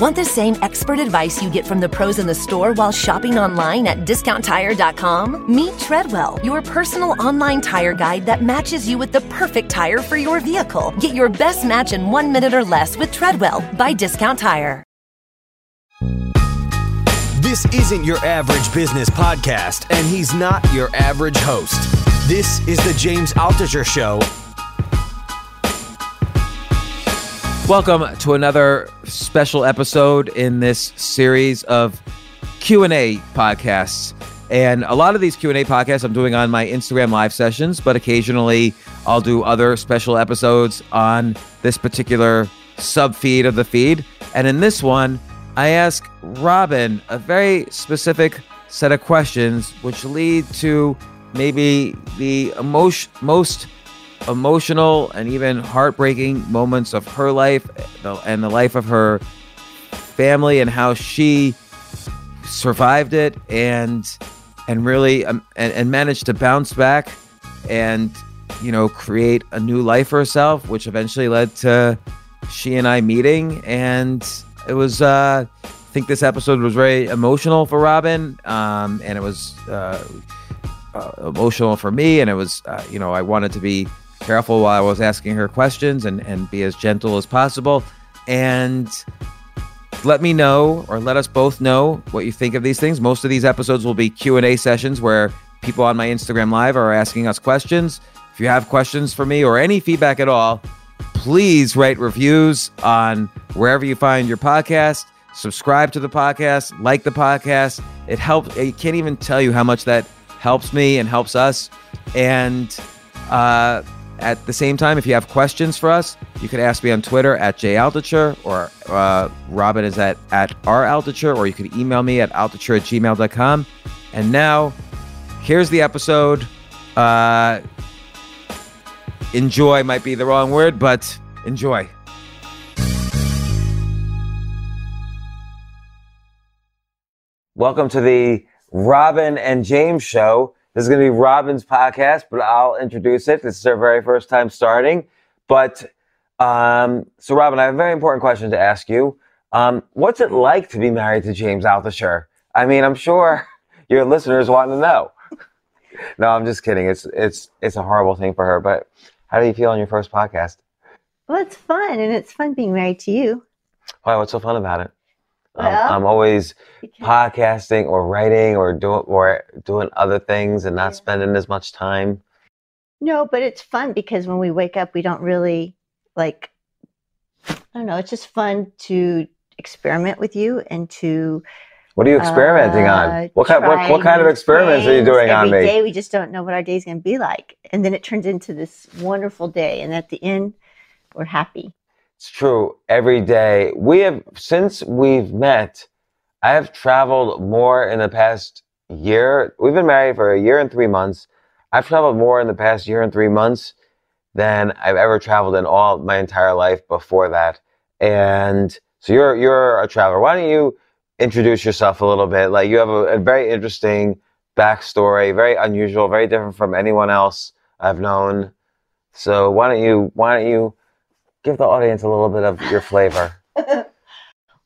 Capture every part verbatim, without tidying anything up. Want the same expert advice you get from the pros in the store while shopping online at discount tire dot com? Meet Treadwell, your personal online tire guide that matches you with the perfect tire for your vehicle. Get your best match in one minute or less with Treadwell by Discount Tire. This isn't your average business podcast, and he's not your average host. This is The James Altucher Show. Welcome to another special episode in this series of Q and A podcasts. And a lot of these Q and A podcasts I'm doing on my Instagram live sessions, but occasionally I'll do other special episodes on this particular sub-feed of the feed. And in this one, I ask Robyn a very specific set of questions which lead to maybe the emotion, most emotional and even heartbreaking moments of her life and the life of her family and how she survived it and and really um, and, and managed to bounce back and, you know, create a new life for herself, which eventually led to she and I meeting. And it was uh I think this episode was very emotional for Robyn, um and it was uh, uh emotional for me, and it was uh, you know I wanted to be careful while I was asking her questions and, and be as gentle as possible. And let me know, or let us both know, what you think of these things. Most of these episodes will be Q and A sessions where people on my Instagram live are asking us questions. If you have questions for me or any feedback at all, please write reviews on wherever you find your podcast, subscribe to the podcast, like the podcast. It helps. I can't even tell you how much that helps me and helps us. And uh, at the same time, if you have questions for us, you can ask me on Twitter at jaltucher, or uh, Robyn is at, at raltucher, or you can email me at altucher at gmail dot com. And now, here's the episode. Uh, enjoy might be the wrong word, but enjoy. Welcome to the Robyn and James Show. This is going to be Robyn's podcast, but I'll introduce it. This is her very first time starting. But, um, so Robyn, I have a very important question to ask you. Um, what's it like to be married to James Altucher? I mean, I'm sure your listeners want to know. No, I'm just kidding. It's, it's, it's a horrible thing for her, but how do you feel on your first podcast? Well, it's fun, and it's fun being married to you. Why? What's so fun about it? Well, I'm always podcasting or writing or doing or doing other things and not yeah. spending as much time. No, but it's fun because when we wake up, we don't really like, I don't know. It's just fun to experiment with you and to. What are you experimenting uh, on? What kind, what, what kind of experiments are you doing on me? Every day we just don't know what our day's going to be like. And then it turns into this wonderful day. And at the end, we're happy. It's true. Every day we have, since we've met, I have traveled more in the past year. We've been married for a year and three months. I've traveled more in the past year and three months than I've ever traveled in all my entire life before that. And so you're, you're a traveler. Why don't you introduce yourself a little bit? Like, you have a, a very interesting backstory, very unusual, very different from anyone else I've known. So why don't you, why don't you, give the audience a little bit of your flavor.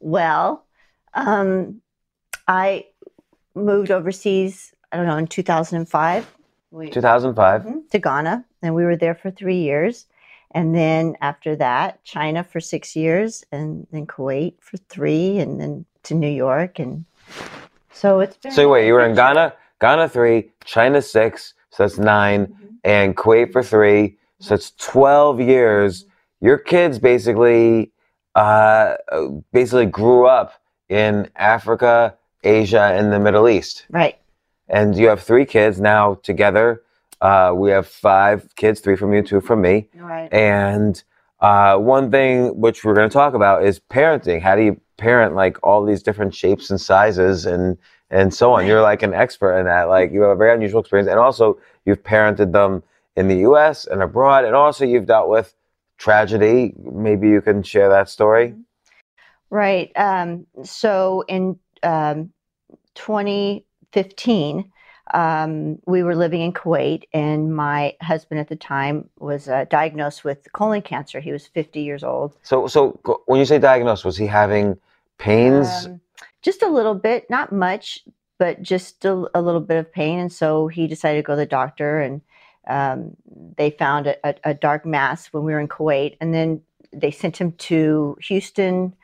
Well, um, I moved overseas, I don't know, in two thousand five. We, two thousand five. Mm-hmm, to Ghana. And we were there for three years. And then after that, China for six years. And then Kuwait for three. And then to New York. And so it's been... So wait, you were in Ghana, Ghana three, China six, so that's nine. Mm-hmm. And Kuwait for three, so that's twelve years. Your kids basically uh, basically grew up in Africa, Asia, and the Middle East. Right. And you have three kids now together. Uh, we have five kids, three from you, two from me. Right. And uh, one thing which we're going to talk about is parenting. How do you parent, like, all these different shapes and sizes and, and so on? You're like an expert in that. Like, you have a very unusual experience. And also, You've parented them in the U S and abroad, and also you've dealt with tragedy. Maybe you can share that story. Right. Um, so in um, twenty fifteen, um, we were living in Kuwait, and my husband at the time was uh, diagnosed with colon cancer. He was fifty years old. So, so when you say diagnosed, was he having pains? Um, just a little bit, not much, but just a, a little bit of pain. And so he decided to go to the doctor, and um, they found a, a, a dark mass when we were in Kuwait. And then they sent him to Houston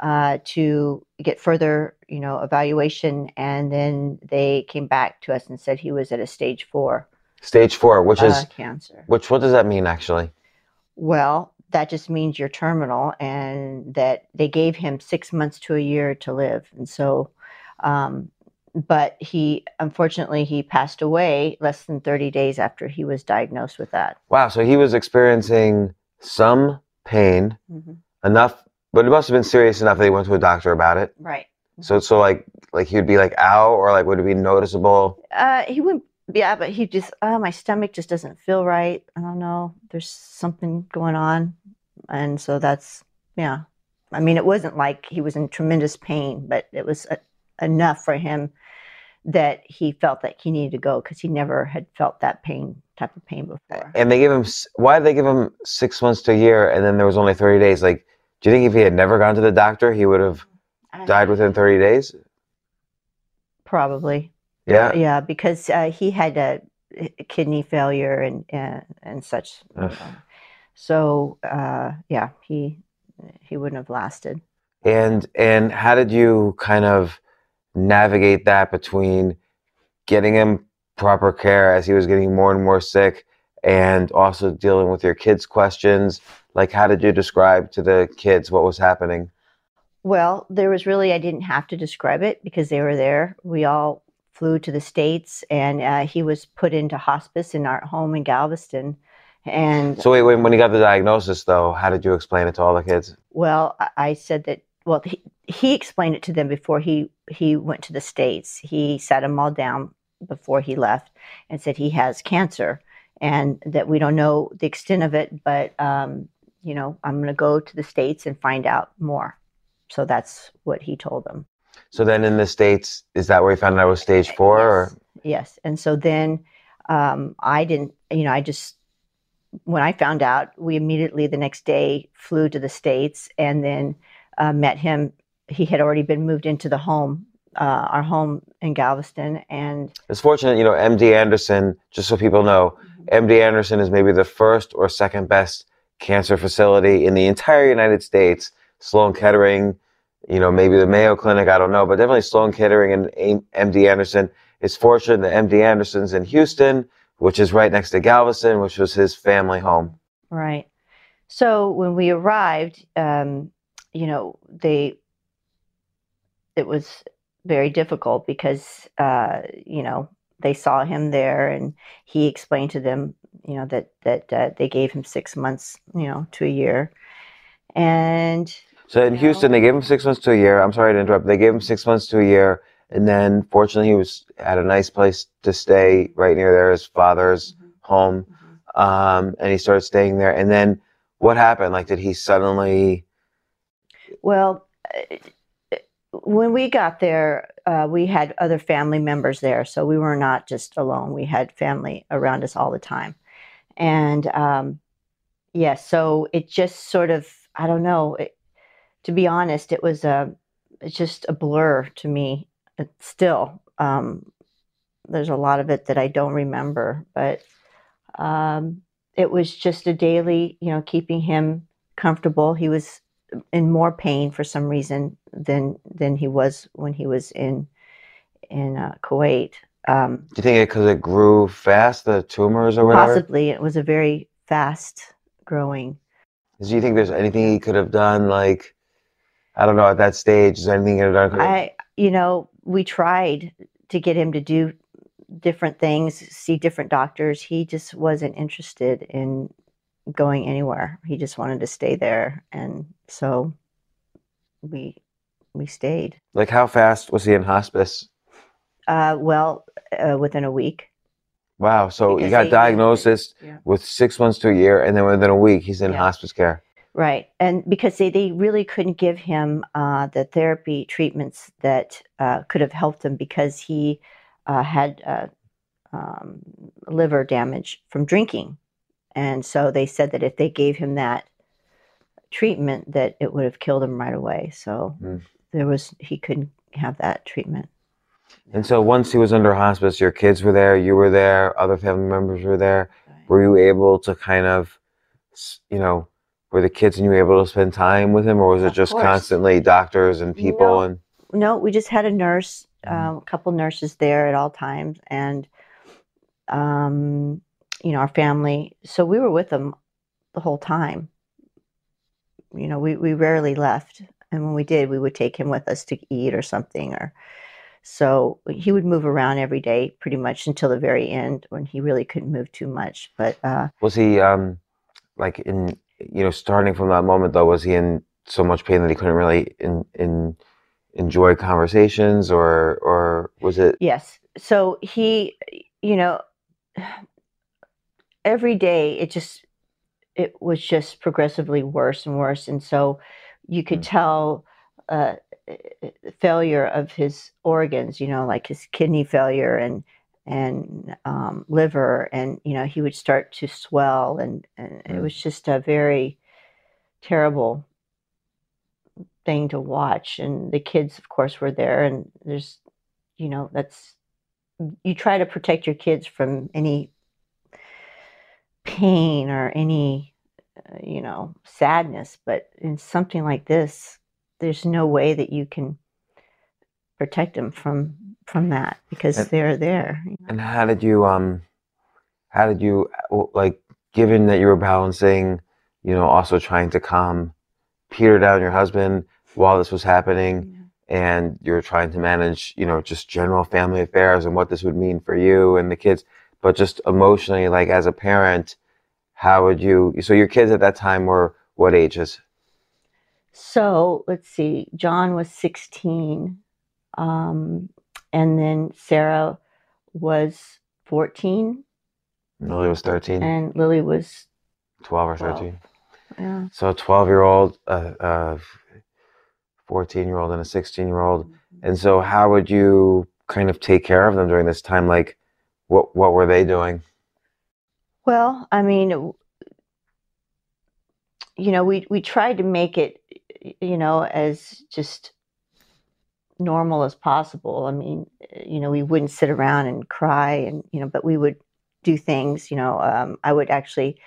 uh, to get further, you know, evaluation. And then they came back to us and said he was at a stage four. Stage four, which uh, is cancer. Which, what does that mean actually? Well, that just means you're terminal, and that they gave him six months to a year to live. And so, um, but he, unfortunately, he passed away less than thirty days after he was diagnosed with that. Wow. So he was experiencing some pain, mm-hmm. enough, but it must have been serious enough that he went to a doctor about it. Right. So, so like, like he would be like, ow, or like, would it be noticeable? Uh, he wouldn't. Yeah, but he just, oh, my stomach just doesn't feel right. I don't know. There's something going on. And so that's, yeah. I mean, it wasn't like he was in tremendous pain, but it was a, enough for him that he felt that he needed to go, because he never had felt that pain, type of pain before. And they gave him, why did they give him six months to a year and then there was only thirty days? Like, do you think if he had never gone to the doctor, he would have died within thirty days? Probably. Yeah, yeah, because uh, he had a, a kidney failure and and, and such. Ugh. So uh, yeah, he he wouldn't have lasted. And and how did you kind of navigate that between getting him proper care as he was getting more and more sick, and also dealing with your kids' questions? Like, how did you describe to the kids what was happening? Well, there was really, I didn't have to describe it because they were there. We all flew to the States, and uh, he was put into hospice in our home in Galveston. And so wait, wait, when he got the diagnosis, though, how did you explain it to all the kids? Well, I said that, well, he, he explained it to them before he, he went to the States. He sat them all down before he left and said he has cancer and that we don't know the extent of it, but, um, you know, I'm going to go to the States and find out more. So that's what he told them. So then in the States, is that where you found out it was stage four? Yes. Or? Yes. And so then um, I didn't, you know, I just, when I found out, we immediately the next day flew to the States and then uh, met him. He had already been moved into the home, uh, our home in Galveston. And it's fortunate, you know, M D Anderson, just so people know, mm-hmm. M D Anderson is maybe the first or second best cancer facility in the entire United States. Sloan Kettering, you know, maybe the Mayo Clinic, I don't know, but definitely Sloan Kettering and M D Anderson. It's fortunate that M D Anderson's in Houston, which is right next to Galveston, which was his family home. Right. So when we arrived, um, you know, they, it was very difficult because, uh, you know, they saw him there and he explained to them, you know, that, that uh, they gave him six months, you know, to a year. And so in Houston, they gave him six months to a year. I'm sorry to interrupt. They gave him six months to a year. And then fortunately, he was at a nice place to stay right near there, his father's mm-hmm. home. Mm-hmm. Um, and he started staying there. And then what happened? Like, did he suddenly? Well, when we got there, uh, we had other family members there. So we were not just alone. We had family around us all the time. And um, yeah, so it just sort of, I don't know. It, To be honest, it was a, it's just a blur to me. It's still, um, there's a lot of it that I don't remember, but um, it was just a daily, you know, keeping him comfortable. He was in more pain for some reason than than he was when he was in in uh, Kuwait. Um, Do you think it because it grew fast, the tumors or whatever? Possibly, it was a very fast growing. Do you think there's anything he could have done, like? I don't know, at that stage, is there anything you've done? I, you know, we tried to get him to do different things, see different doctors. He just wasn't interested in going anywhere. He just wanted to stay there. And so we, we stayed. Like, how fast was he in hospice? Uh, well, uh, within a week. Wow. So because you got diagnosis yeah. with six months to a year, and then within a week, he's in yeah. hospice care. Right. And because they, they really couldn't give him uh, the therapy treatments that uh, could have helped him because he uh, had uh, um, liver damage from drinking. And so they said that if they gave him that treatment, that it would have killed him right away. So mm. there was, he couldn't have that treatment. And so once he was under hospice, your kids were there, you were there, other family members were there. Right. Were you able to kind of, you know, were the kids and you able to spend time with him, or was it just constantly doctors and people? No, and no, we just had a nurse, um, a couple nurses there at all times, and um, you know, our family. So we were with them the whole time. You know, we we rarely left, and when we did, we would take him with us to eat or something, or so he would move around every day, pretty much until the very end when he really couldn't move too much. But uh, was he um, like in? You know, starting from that moment, though, was he in so much pain that he couldn't really in, in enjoy conversations, or or was it? Yes. So he, you know, every day it just, it was just progressively worse and worse. And so you could mm-hmm. tell uh, failure of his organs, you know, like his kidney failure and and um, liver, and, you know, he would start to swell, and, and mm. it was just a very terrible thing to watch. And the kids, of course, were there, and there's, you know, that's, you try to protect your kids from any pain or any, uh, you know, sadness, but in something like this, there's no way that you can protect them from from that, because and, they're there. You know? And how did you, um, how did you, like, given that you were balancing, you know, also trying to calm Peter down, your husband, while this was happening, yeah. and you were trying to manage, you know, just general family affairs and what this would mean for you and the kids, but just emotionally, like, as a parent, how would you, so your kids at that time were what ages? So, let's see, John was sixteen. Um, and then Sarah was fourteen. Lily was thirteen. And Lily was twelve or thirteen. Yeah. So a twelve-year-old, a fourteen-year-old, and a sixteen-year-old. Mm-hmm. And so how would you kind of take care of them during this time? Like, what what were they doing? Well, I mean, you know, we, we tried to make it, you know, as just normal as possible. I mean, you know, we wouldn't sit around and cry, and, you know, but we would do things, you know, um, I would actually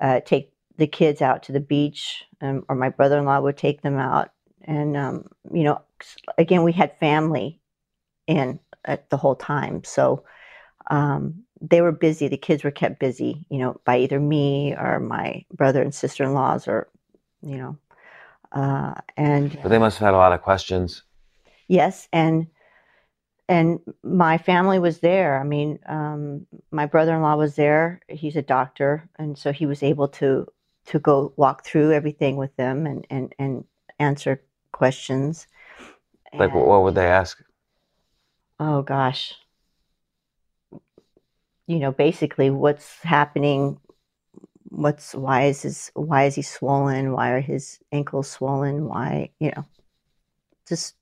uh, take the kids out to the beach, um, or my brother-in-law would take them out. And, um, you know, again, we had family in at the whole time. So um, they were busy. The kids were kept busy, you know, by either me or my brother and sister-in-laws, or, you know, uh, and. But they must have had a lot of questions. Yes, and and my family was there. I mean, um, my brother-in-law was there. He's a doctor, and so he was able to to go walk through everything with them and and, and answer questions. Like, and, what would they ask? Oh gosh, you know, basically, what's happening? What's why is his why is he swollen? Why are his ankles swollen? Why, you know, just.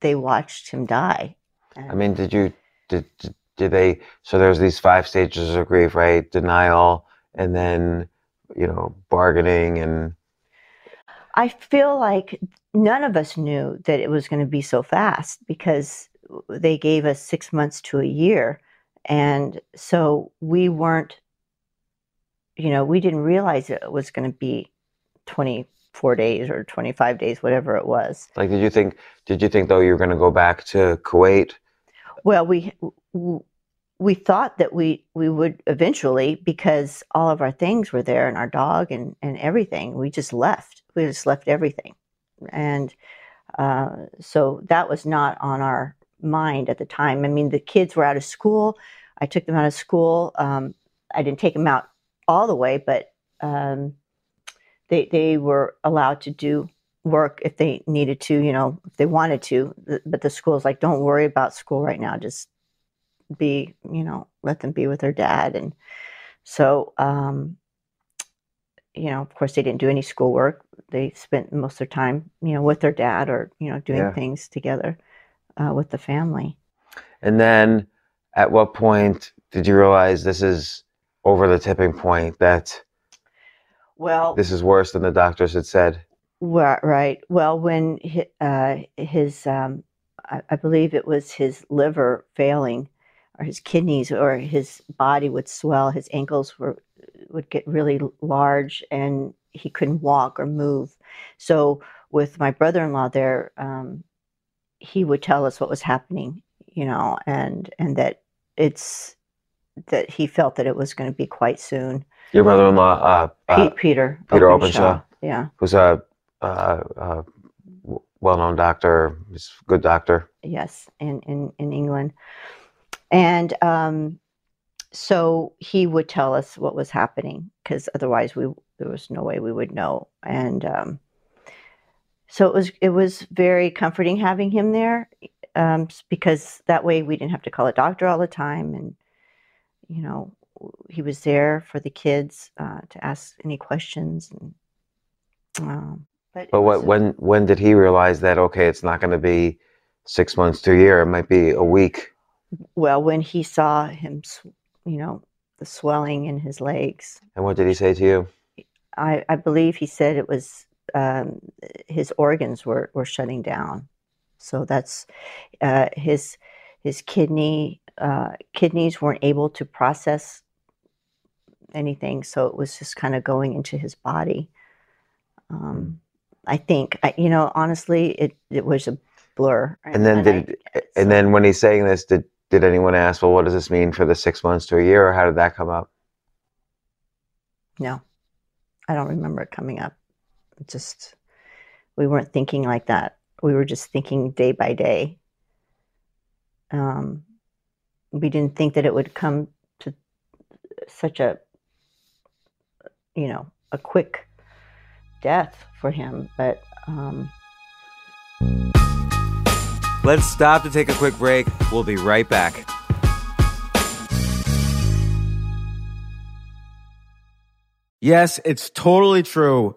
They watched him die. I mean, did you, did, did they, so there's these five stages of grief, right? Denial, and then, you know, bargaining, and. I feel like none of us knew that it was going to be so fast, because they gave us six months to a year. And so we weren't, you know, we didn't realize it was going to be twenty-four days or twenty-five days, whatever it was. Like, did you think, did you think though you were going to go back to Kuwait? Well, we, we thought that we, we would eventually, because all of our things were there, and our dog and, and everything, we just left, we just left everything. And, uh, so that was not on our mind at the time. I mean, the kids were out of school. I took them out of school. Um, I didn't take them out all the way, but, um, They, they were allowed to do work if they needed to, you know, if they wanted to. But the school's like, don't worry about school right now. Just be, you know, let them be with their dad. And so, um, you know, of course they didn't do any schoolwork. They spent most of their time, you know, with their dad or, you know, doing yeah. things together uh, with the family. And then at what point did you realize this is over the tipping point, that well, this is worse than the doctors had said? Well, right. Well, when his, uh, his um, I, I believe it was his liver failing, or his kidneys, or his body would swell, his ankles were would get really large, and he couldn't walk or move. So with my brother-in-law there, um, he would tell us what was happening, you know, and and that it's that he felt that it was going to be quite soon. Your brother-in-law, uh, uh, Pete, Peter, Peter Openshaw, Openshaw, yeah, who's a, a, a well-known doctor, he's a good doctor. Yes, in in in England, and um, so he would tell us what was happening, because otherwise we there was no way we would know. And um, so it was it was very comforting having him there, um, because that way we didn't have to call a doctor all the time, and you know, he was there for the kids uh, to ask any questions. And, um, but but what, when when did he realize that, okay, it's not going to be six months to a year, it might be a week? Well, when he saw him, you know, the swelling in his legs. And what did he say to you? I, I believe he said it was um, his organs were, were shutting down. So that's uh, his his kidney uh, kidneys weren't able to process anything, so it was just kind of going into his body. Um, I think, I, you know, honestly, it, it was a blur. And then and did, I, and so. then when he's saying this, did, did anyone ask, well, what does this mean for the six months to a year, or how did that come up? No, I don't remember it coming up. It just, we weren't thinking like that. We were just thinking day by day. Um, we didn't think that it would come to such a, you know, a quick death for him, but um let's stop to take a quick break. We'll be right back. Yes, it's totally true.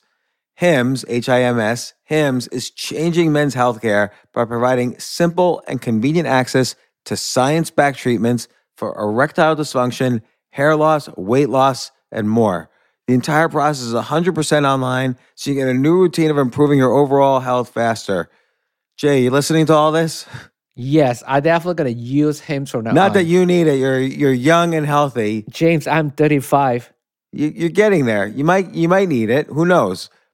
Hims, H I M S, Hims is changing men's healthcare by providing simple and convenient access to science-backed treatments for erectile dysfunction, hair loss, weight loss, and more. The entire process is one hundred percent online, so you get a new routine of improving your overall health faster. Jay, you listening to all this? Yes, I'm definitely going to use Hims from now on. Not that you need it. You're you're young and healthy. James, I'm thirty-five. You, you're getting there. You might you might need it. Who knows?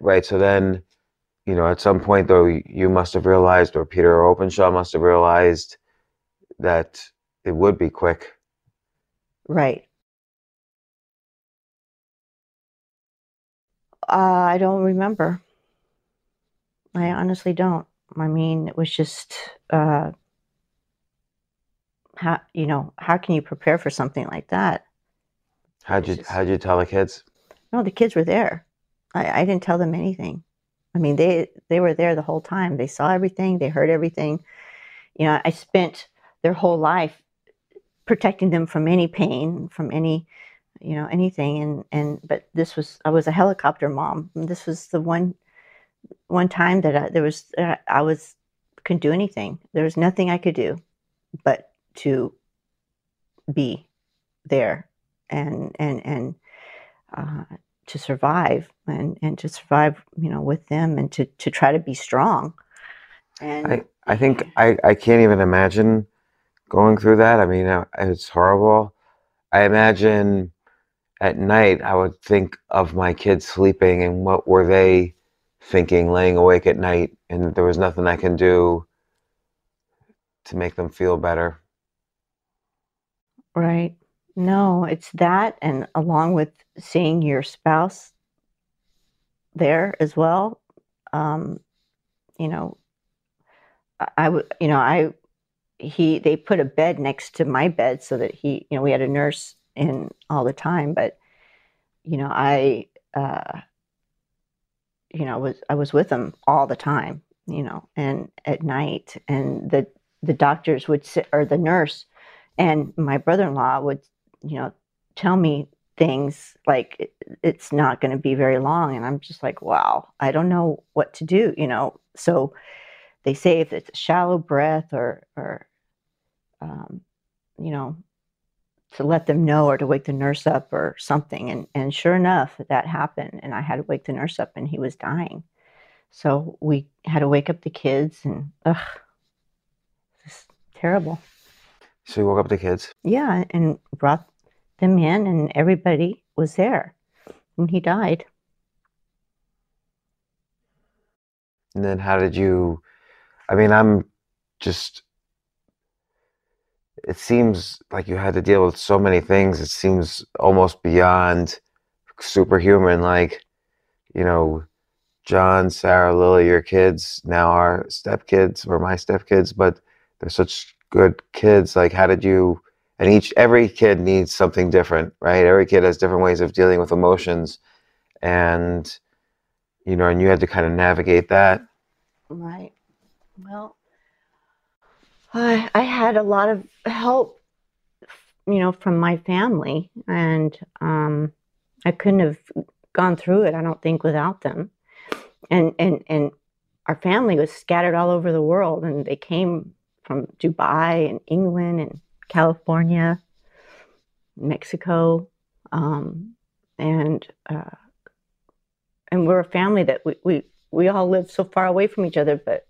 Right, so then, you know, at some point, though, you must have realized, or Peter Openshaw must have realized, that it would be quick. Right. Uh, I don't remember. I honestly don't. I mean, it was just, uh, how you know, how can you prepare for something like that? How'd you just... How'd you tell the kids? No, the kids were there. I, I didn't tell them anything. I mean, they, they were there the whole time. They saw everything. They heard everything. You know, I spent their whole life protecting them from any pain, from any, you know, anything. And, and but this was, I was a helicopter mom. And this was the one, one time that I, there was, uh, I was, couldn't do anything. There was nothing I could do but to be there and, and, and, uh, to survive and, and to survive, you know, with them and to, to try to be strong. And I, I think I, I can't even imagine going through that. I mean, it's horrible. I imagine at night I would think of my kids sleeping and what were they thinking laying awake at night, and there was nothing I can do to make them feel better. Right. No, it's that, and along with seeing your spouse there as well, um, you know, I would, you know, I, he, they put a bed next to my bed so that he, you know, we had a nurse in all the time, but, you know, I, uh, you know, was, I was with him all the time, you know, and at night, and the, the doctors would sit, or the nurse and my brother-in-law would, you know, tell me things like it, it's not going to be very long. And I'm just like, wow, I don't know what to do, you know? So they say if it's a shallow breath or, or, um, you know, to let them know or to wake the nurse up or something. And, and sure enough, that happened. And I had to wake the nurse up and he was dying. So we had to wake up the kids and, ugh, it's terrible. So you woke up the kids? Yeah, and brought them in and everybody was there when he died. And then how did you, I mean, I'm just, it seems like you had to deal with so many things. It seems almost beyond superhuman. Like, you know, John, Sarah, Lily, your kids now are stepkids or my stepkids, but they're such good kids. Like, how did you, and each, every kid needs something different, right? Every kid has different ways of dealing with emotions, and, you know, and you had to kind of navigate that. Right. Well, I, I had a lot of help, you know, from my family, and um, I couldn't have gone through it, I don't think, without them. And, and, and our family was scattered all over the world, and they came from Dubai and England and California, Mexico, um, and uh, and we're a family that we, we we all live so far away from each other. But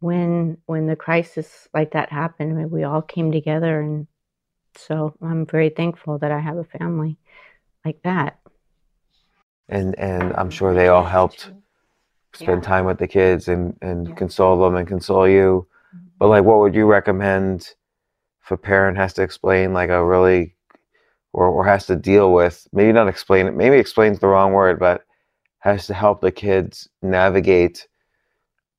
when when the crisis like that happened, I mean, we all came together, and so I'm very thankful that I have a family like that. And and I'm sure they all helped spend yeah. time with the kids and and yeah. console them and console you. But like, what would you recommend if a parent has to explain like a really, or, or has to deal with, maybe not explain it, maybe explain's the wrong word, but has to help the kids navigate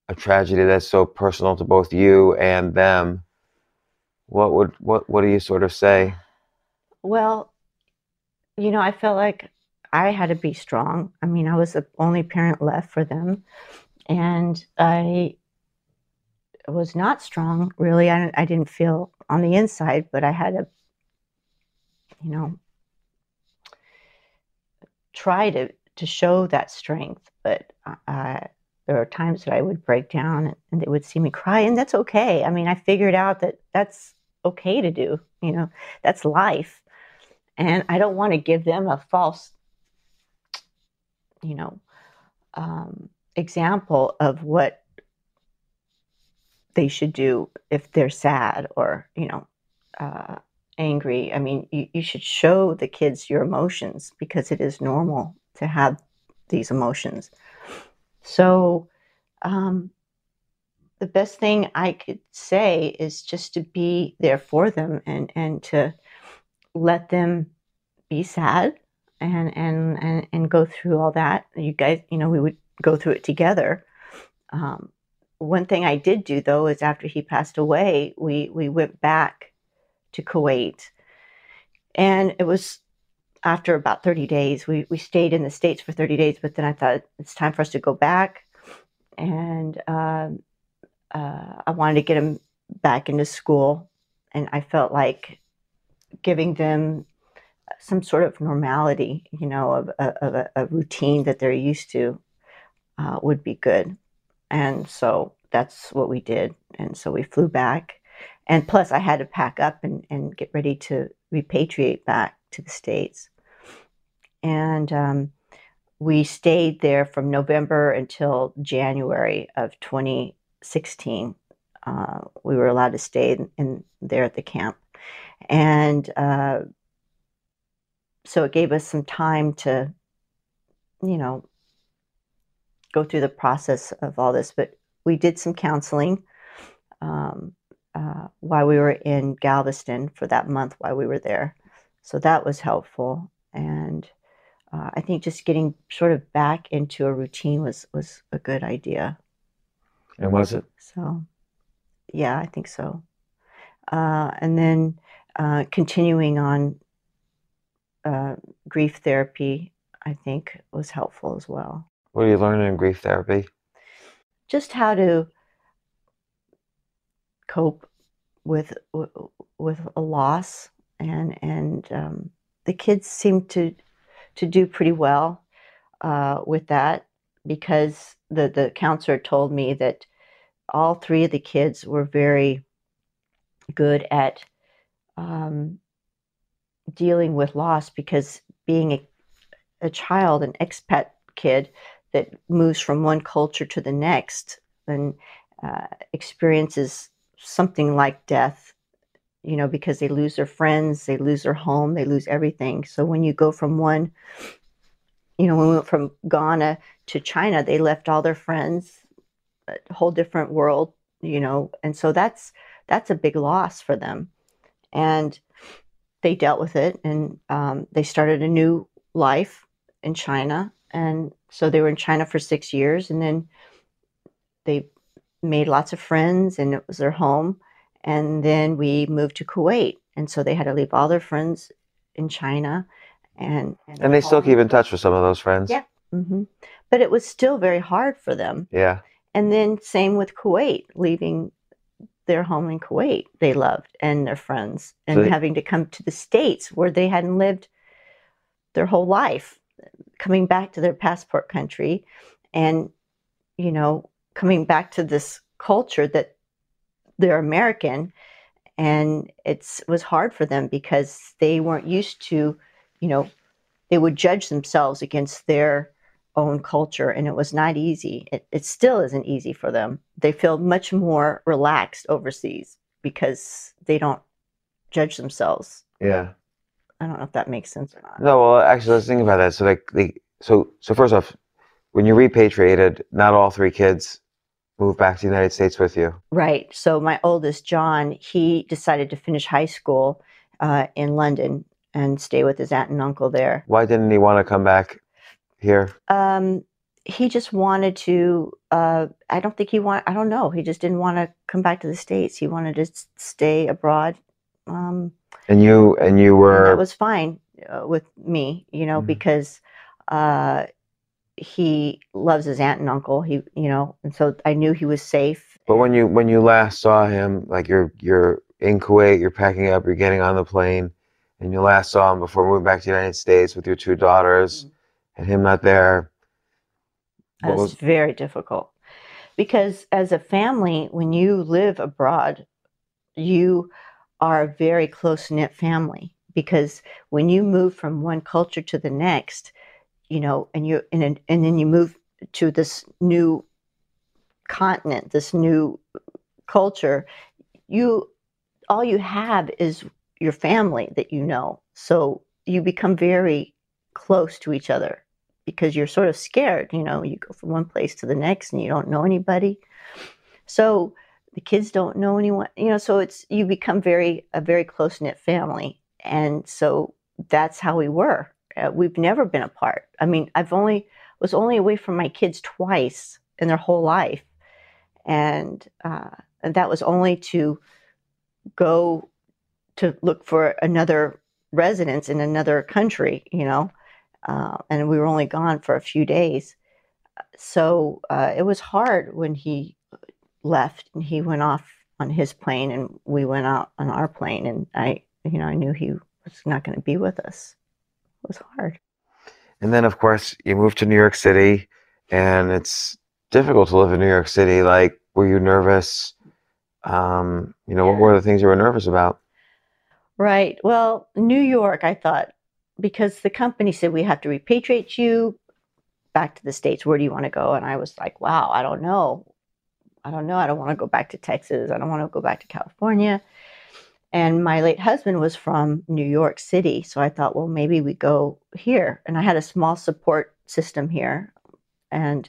a tragedy that's so personal to both you and them? What would, what, what do you sort of say? Well, you know, I felt like I had to be strong. I mean, I was the only parent left for them, and I was not strong, really. I, I didn't feel on the inside, but I had to, you know, try to, to show that strength. But uh, there were times that I would break down and, and they would see me cry, and that's okay. I mean, I figured out that that's okay to do, you know, that's life. And I don't want to give them a false, you know, um, example of what they should do if they're sad or, you know, uh, angry. I mean, you, you should show the kids your emotions, because it is normal to have these emotions. So um, the best thing I could say is just to be there for them, and, and to let them be sad and, and, and, and go through all that. You guys, you know, we would go through it together. Um, One thing I did do, though, is after he passed away, we, we went back to Kuwait. And it was after about thirty days. We, we stayed in the States for thirty days, but then I thought it's time for us to go back. And um, uh, I wanted to get him back into school. And I felt like giving them some sort of normality, you know, of, of a, a routine that they're used to uh, would be good. And so that's what we did. And so we flew back. And plus, I had to pack up and, and get ready to repatriate back to the States. And um, we stayed there from November until January of twenty sixteen. Uh, we were allowed to stay in, in there at the camp. And uh, so it gave us some time to, you know, go through the process of all this. But we did some counseling um, uh, while we were in Galveston for that month while we were there. So that was helpful. And uh, I think just getting sort of back into a routine was, was a good idea. And was it? So, yeah, I think so. Uh, and then uh, continuing on uh, grief therapy, I think, was helpful as well. What are you learning in grief therapy? Just how to cope with with a loss, and and um, the kids seem to to do pretty well uh, with that, because the the counselor told me that all three of the kids were very good at um, dealing with loss, because being a, a child, an expat kid that moves from one culture to the next and uh, experiences something like death, you know, because they lose their friends, they lose their home, they lose everything. So when you go from one, you know, when we went from Ghana to China, they left all their friends, a whole different world, you know, and so that's that's a big loss for them. And they dealt with it, and um, they started a new life in China. And so they were in China for six years, and then they made lots of friends, and it was their home. And then we moved to Kuwait. And so they had to leave all their friends in China. And and, and they still keep in touch with some of those friends. Yeah. Mm-hmm. But it was still very hard for them. Yeah. And then same with Kuwait, leaving their home in Kuwait they loved and their friends, and so they, having to come to the States where they hadn't lived their whole life, coming back to their passport country, and, you know, coming back to this culture that they're American. And it's, it was hard for them because they weren't used to, you know, they would judge themselves against their own culture, and it was not easy. It, it still isn't easy for them. They feel much more relaxed overseas because they don't judge themselves. Yeah. I don't know if that makes sense or not. No, well, actually, let's think about that. So, like, they, so, so first off, when you repatriated, not all three kids moved back to the United States with you. Right. So my oldest, John, he decided to finish high school uh, in London and stay with his aunt and uncle there. Why didn't he want to come back here? Um, he just wanted to, uh, I don't think he want, I don't know. He just didn't want to come back to the States. He wanted to stay abroad. Um, and you, and you were. That was fine uh, with me, you know, mm-hmm. because, uh, he loves his aunt and uncle. He, you know, and so I knew he was safe. But when you, when you last saw him, like you're, you're in Kuwait, you're packing up, you're getting on the plane, and you last saw him before moving back to the United States with your two daughters. Mm-hmm. And him not there. It was very difficult, because as a family, when you live abroad, you are a very close-knit family, because when you move from one culture to the next, you know, and you and, and then you move to this new continent, this new culture, you all you have is your family that you know. So you become very close to each other, because you're sort of scared, you know, you go from one place to the next and you don't know anybody. So the kids don't know anyone, you know, so it's, you become very, a very close knit family. And so that's how we were. Uh, we've never been apart. I mean, I've only, was only away from my kids twice in their whole life. And, uh, and that was only to go to look for another residence in another country, you know. Uh, and we were only gone for a few days. So uh, it was hard when he left and he went off on his plane and we went out on our plane, and I, you know, I knew he was not going to be with us. It was hard. And then, of course, you moved to New York City, and it's difficult to live in New York City. Like, were you nervous? Um, you know, yeah. What were the things you were nervous about? Right. Well, New York, I thought, because the company said, we have to repatriate you back to the States. Where do you want to go? And I was like, wow, I don't know. I don't know. I don't want to go back to Texas. I don't want to go back to California. And my late husband was from New York City. So I thought, well, maybe we go here. And I had a small support system here. And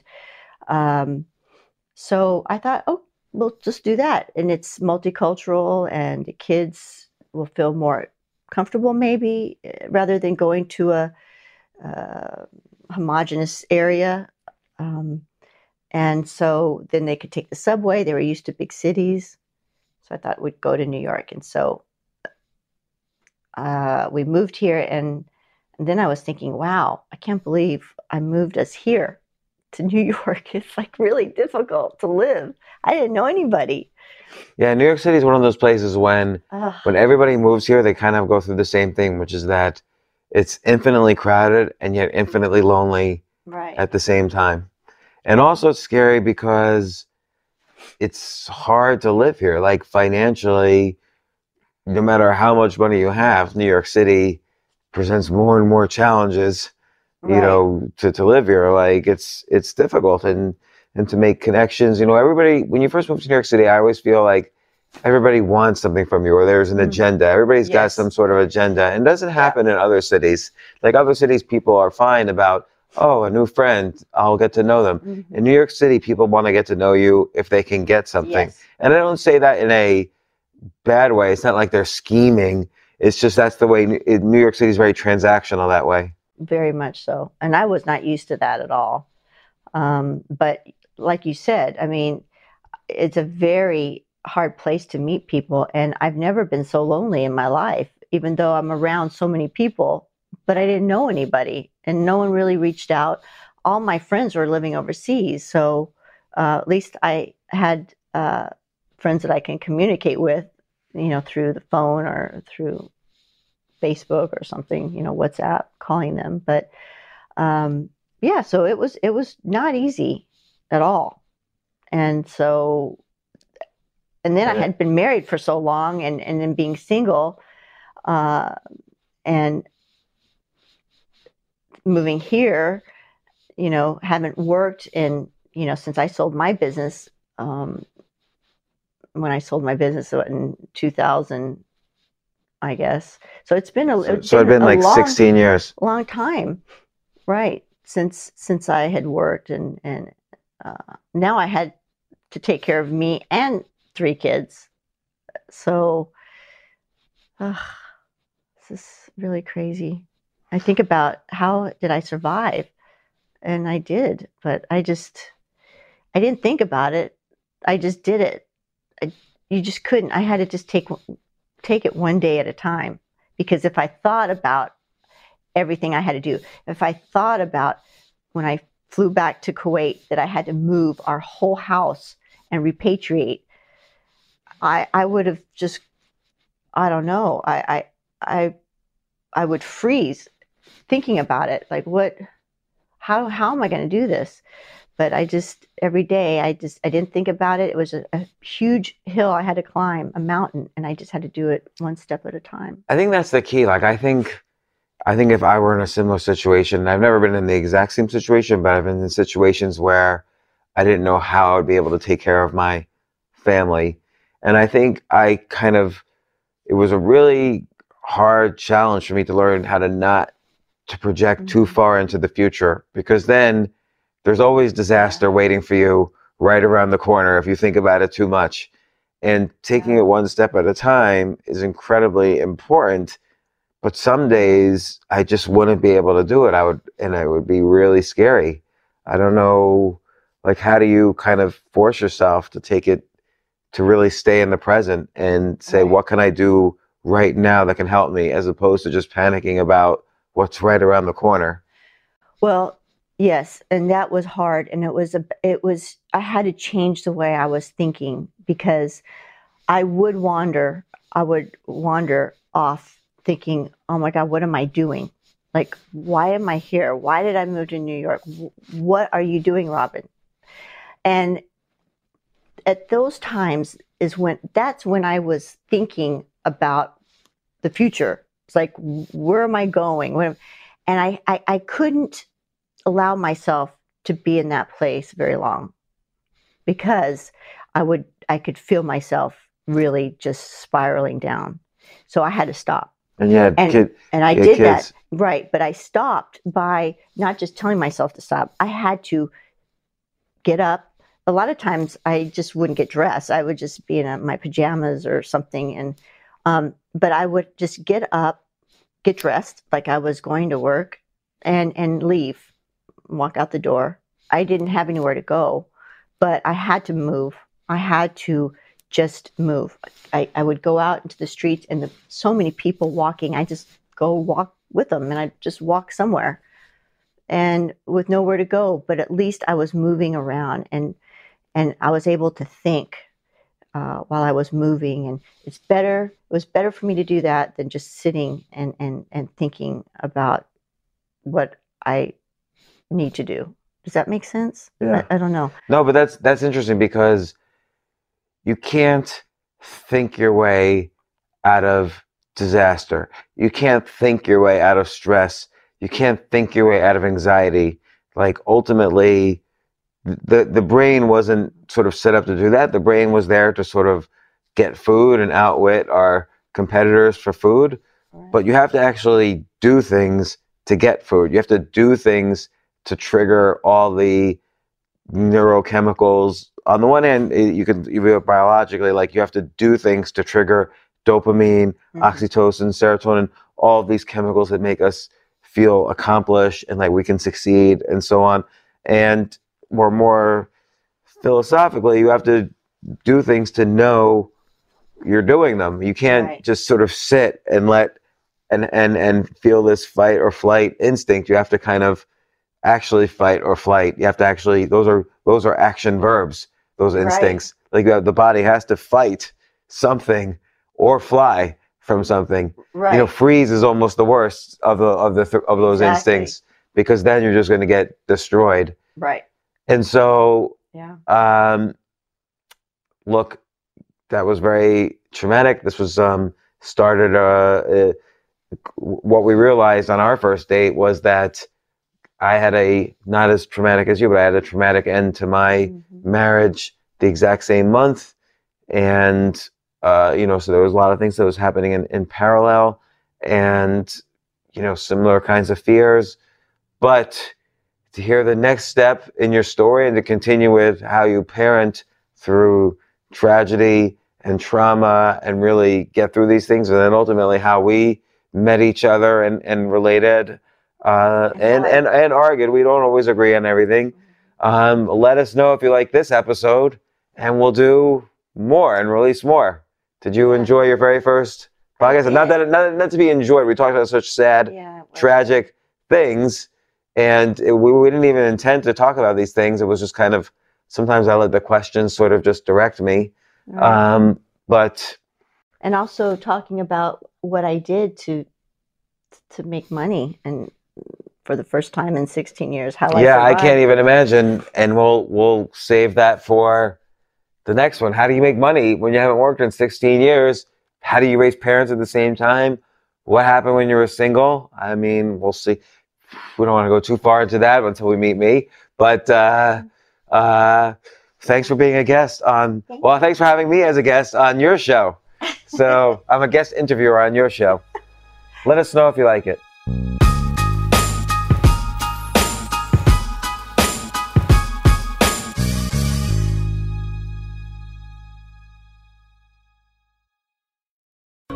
um, so I thought, oh, we'll just do that. And it's multicultural, and the kids will feel more comfortable, maybe, rather than going to a uh, homogenous area. Um, and so then they could take the subway. They were used to big cities. So I thought we'd go to New York. And so uh, we moved here. And, and then I was thinking, wow, I can't believe I moved us here to New York. It's like really difficult to live. I didn't know anybody. Yeah, New York City is one of those places when uh, when everybody moves here, they kind of go through the same thing, which is that it's infinitely crowded and yet infinitely lonely right. at the same time. And also it's scary because it's hard to live here. Like financially, no matter how much money you have, New York City presents more and more challenges, you right. know, to, to live here. Like it's it's difficult. And and to make connections. You know, everybody, when you first move to New York City, I always feel like everybody wants something from you, or there's an mm-hmm. agenda. Everybody's yes. got some sort of agenda. And it doesn't happen yeah. in other cities. Like other cities, people are fine about, oh, a new friend, I'll get to know them. Mm-hmm. In New York City, people want to get to know you if they can get something. Yes. And I don't say that in a bad way. It's not like they're scheming. It's just that's the way, New York City is very transactional that way. Very much so. And I was not used to that at all. Um, but like you said, I mean, it's a very hard place to meet people. And I've never been so lonely in my life, even though I'm around so many people, but I didn't know anybody and no one really reached out. All my friends were living overseas. So uh, at least I had uh, friends that I can communicate with, you know, through the phone or through Facebook or something, you know, WhatsApp, calling them. But um, yeah, so it was, it was not easy at all. And so, and then yeah. I had been married for so long and, and then being single, uh, and moving here, you know, haven't worked in, you know, since I sold my business, um, when I sold my business in two thousand, I guess. So it's been a, so, it's so been, been a like long, sixteen years, long time, right. Since, since I had worked and, and, Uh, now I had to take care of me and three kids. So uh, this is really crazy. I think about how did I survive? And I did, but I just, I didn't think about it. I just did it. I, you just couldn't. I had to just take, take it one day at a time. Because if I thought about everything I had to do, if I thought about when I flew back to Kuwait, that I had to move our whole house and repatriate, I I would have just, I don't know, I I I, I would freeze thinking about it. Like what, how how am I going to do this? But I just, every day, I just, I didn't think about it. It was a, a huge hill I had to climb, a mountain, and I just had to do it one step at a time. I think that's the key. Like I think... I think if I were in a similar situation, and I've never been in the exact same situation, but I've been in situations where I didn't know how I'd be able to take care of my family. And I think I kind of, it was a really hard challenge for me to learn how to not to project mm-hmm. too far into the future, because then there's always disaster waiting for you right around the corner if you think about it too much. And taking it one step at a time is incredibly important. But some days I just wouldn't be able to do it. I would, and it would be really scary. I don't know, like, how do you kind of force yourself to take it, to really stay in the present and say, right. what can I do right now that can help me, as opposed to just panicking about what's right around the corner? Well, yes. And that was hard. And it was, a, it was, I had to change the way I was thinking, because I would wander, I would wander off thinking, oh my God, what am I doing? Like, why am I here? Why did I move to New York? What are you doing, Robyn? And at those times is when, that's when I was thinking about the future. It's like, where am I going? What am, and I, I, I couldn't allow myself to be in that place very long, because I would, I could feel myself really just spiraling down. So I had to stop. And yeah, and, kid, and I did kids. that right, but I stopped by not just telling myself to stop. I had to get up. A lot of times, I just wouldn't get dressed. I would just be in a, my pajamas or something, and um, but I would just get up, get dressed, like I was going to work, and, and leave, walk out the door. I didn't have anywhere to go, but I had to move. I had to just move. I, I would go out into the streets and the, so many people walking. I just go walk with them and I just walk somewhere and with nowhere to go. But at least I was moving around and, and I was able to think uh, while I was moving. And it's better. It was better for me to do that than just sitting and, and, and thinking about what I need to do. Does that make sense? Yeah. I, I don't know. No, but that's that's interesting because you can't think your way out of disaster. You can't think your way out of stress. You can't think your way out of anxiety. Like ultimately, the the brain wasn't sort of set up to do that. The brain was there to sort of get food and outwit our competitors for food. Right. But you have to actually do things to get food. You have to do things to trigger all the neurochemicals. On the one hand, you can even biologically, like you have to do things to trigger dopamine, mm-hmm. oxytocin, serotonin, all these chemicals that make us feel accomplished and like we can succeed and so on. And more more philosophically, you have to do things to know you're doing them. You can't right. just sort of sit and let and and and feel this fight or flight instinct. You have to kind of actually fight or flight. You have to actually, those are those are action verbs, those instincts. Right. Like the body has to fight something or fly from something. Right. You know, freeze is almost the worst of the of the of those exactly. instincts, because then you're just going to get destroyed. Right. And so yeah. um look, that was very traumatic. This was um started uh, uh what we realized on our first date was that I had a, not as traumatic as you, but I had a traumatic end to my mm-hmm. marriage the exact same month. And, uh, you know, so there was a lot of things that was happening in, in parallel and, you know, similar kinds of fears. But to hear the next step in your story and to continue with how you parent through tragedy and trauma and really get through these things, and then ultimately how we met each other and, and related Uh, and, and, and argued. We don't always agree on everything. Um, let us know if you like this episode and we'll do more and release more. Did you enjoy your very first podcast? Not that, not, not to be enjoyed. We talked about such sad, yeah, tragic things, and it, we, we didn't even intend to talk about these things. It was just kind of, sometimes I let the questions sort of just direct me. Right. Um, but. And also talking about what I did to, to make money and, for the first time in sixteen years, how I yeah, survived. I can't even imagine. And we'll we'll save that for the next one. How do you make money when you haven't worked in sixteen years? How do you raise parents at the same time? What happened when you were single? I mean, we'll see. We don't want to go too far into that until we meet me. But uh, uh, thanks for being a guest on. Well, thanks for having me as a guest on your show. So I'm a guest interviewer on your show. Let us know if you like it.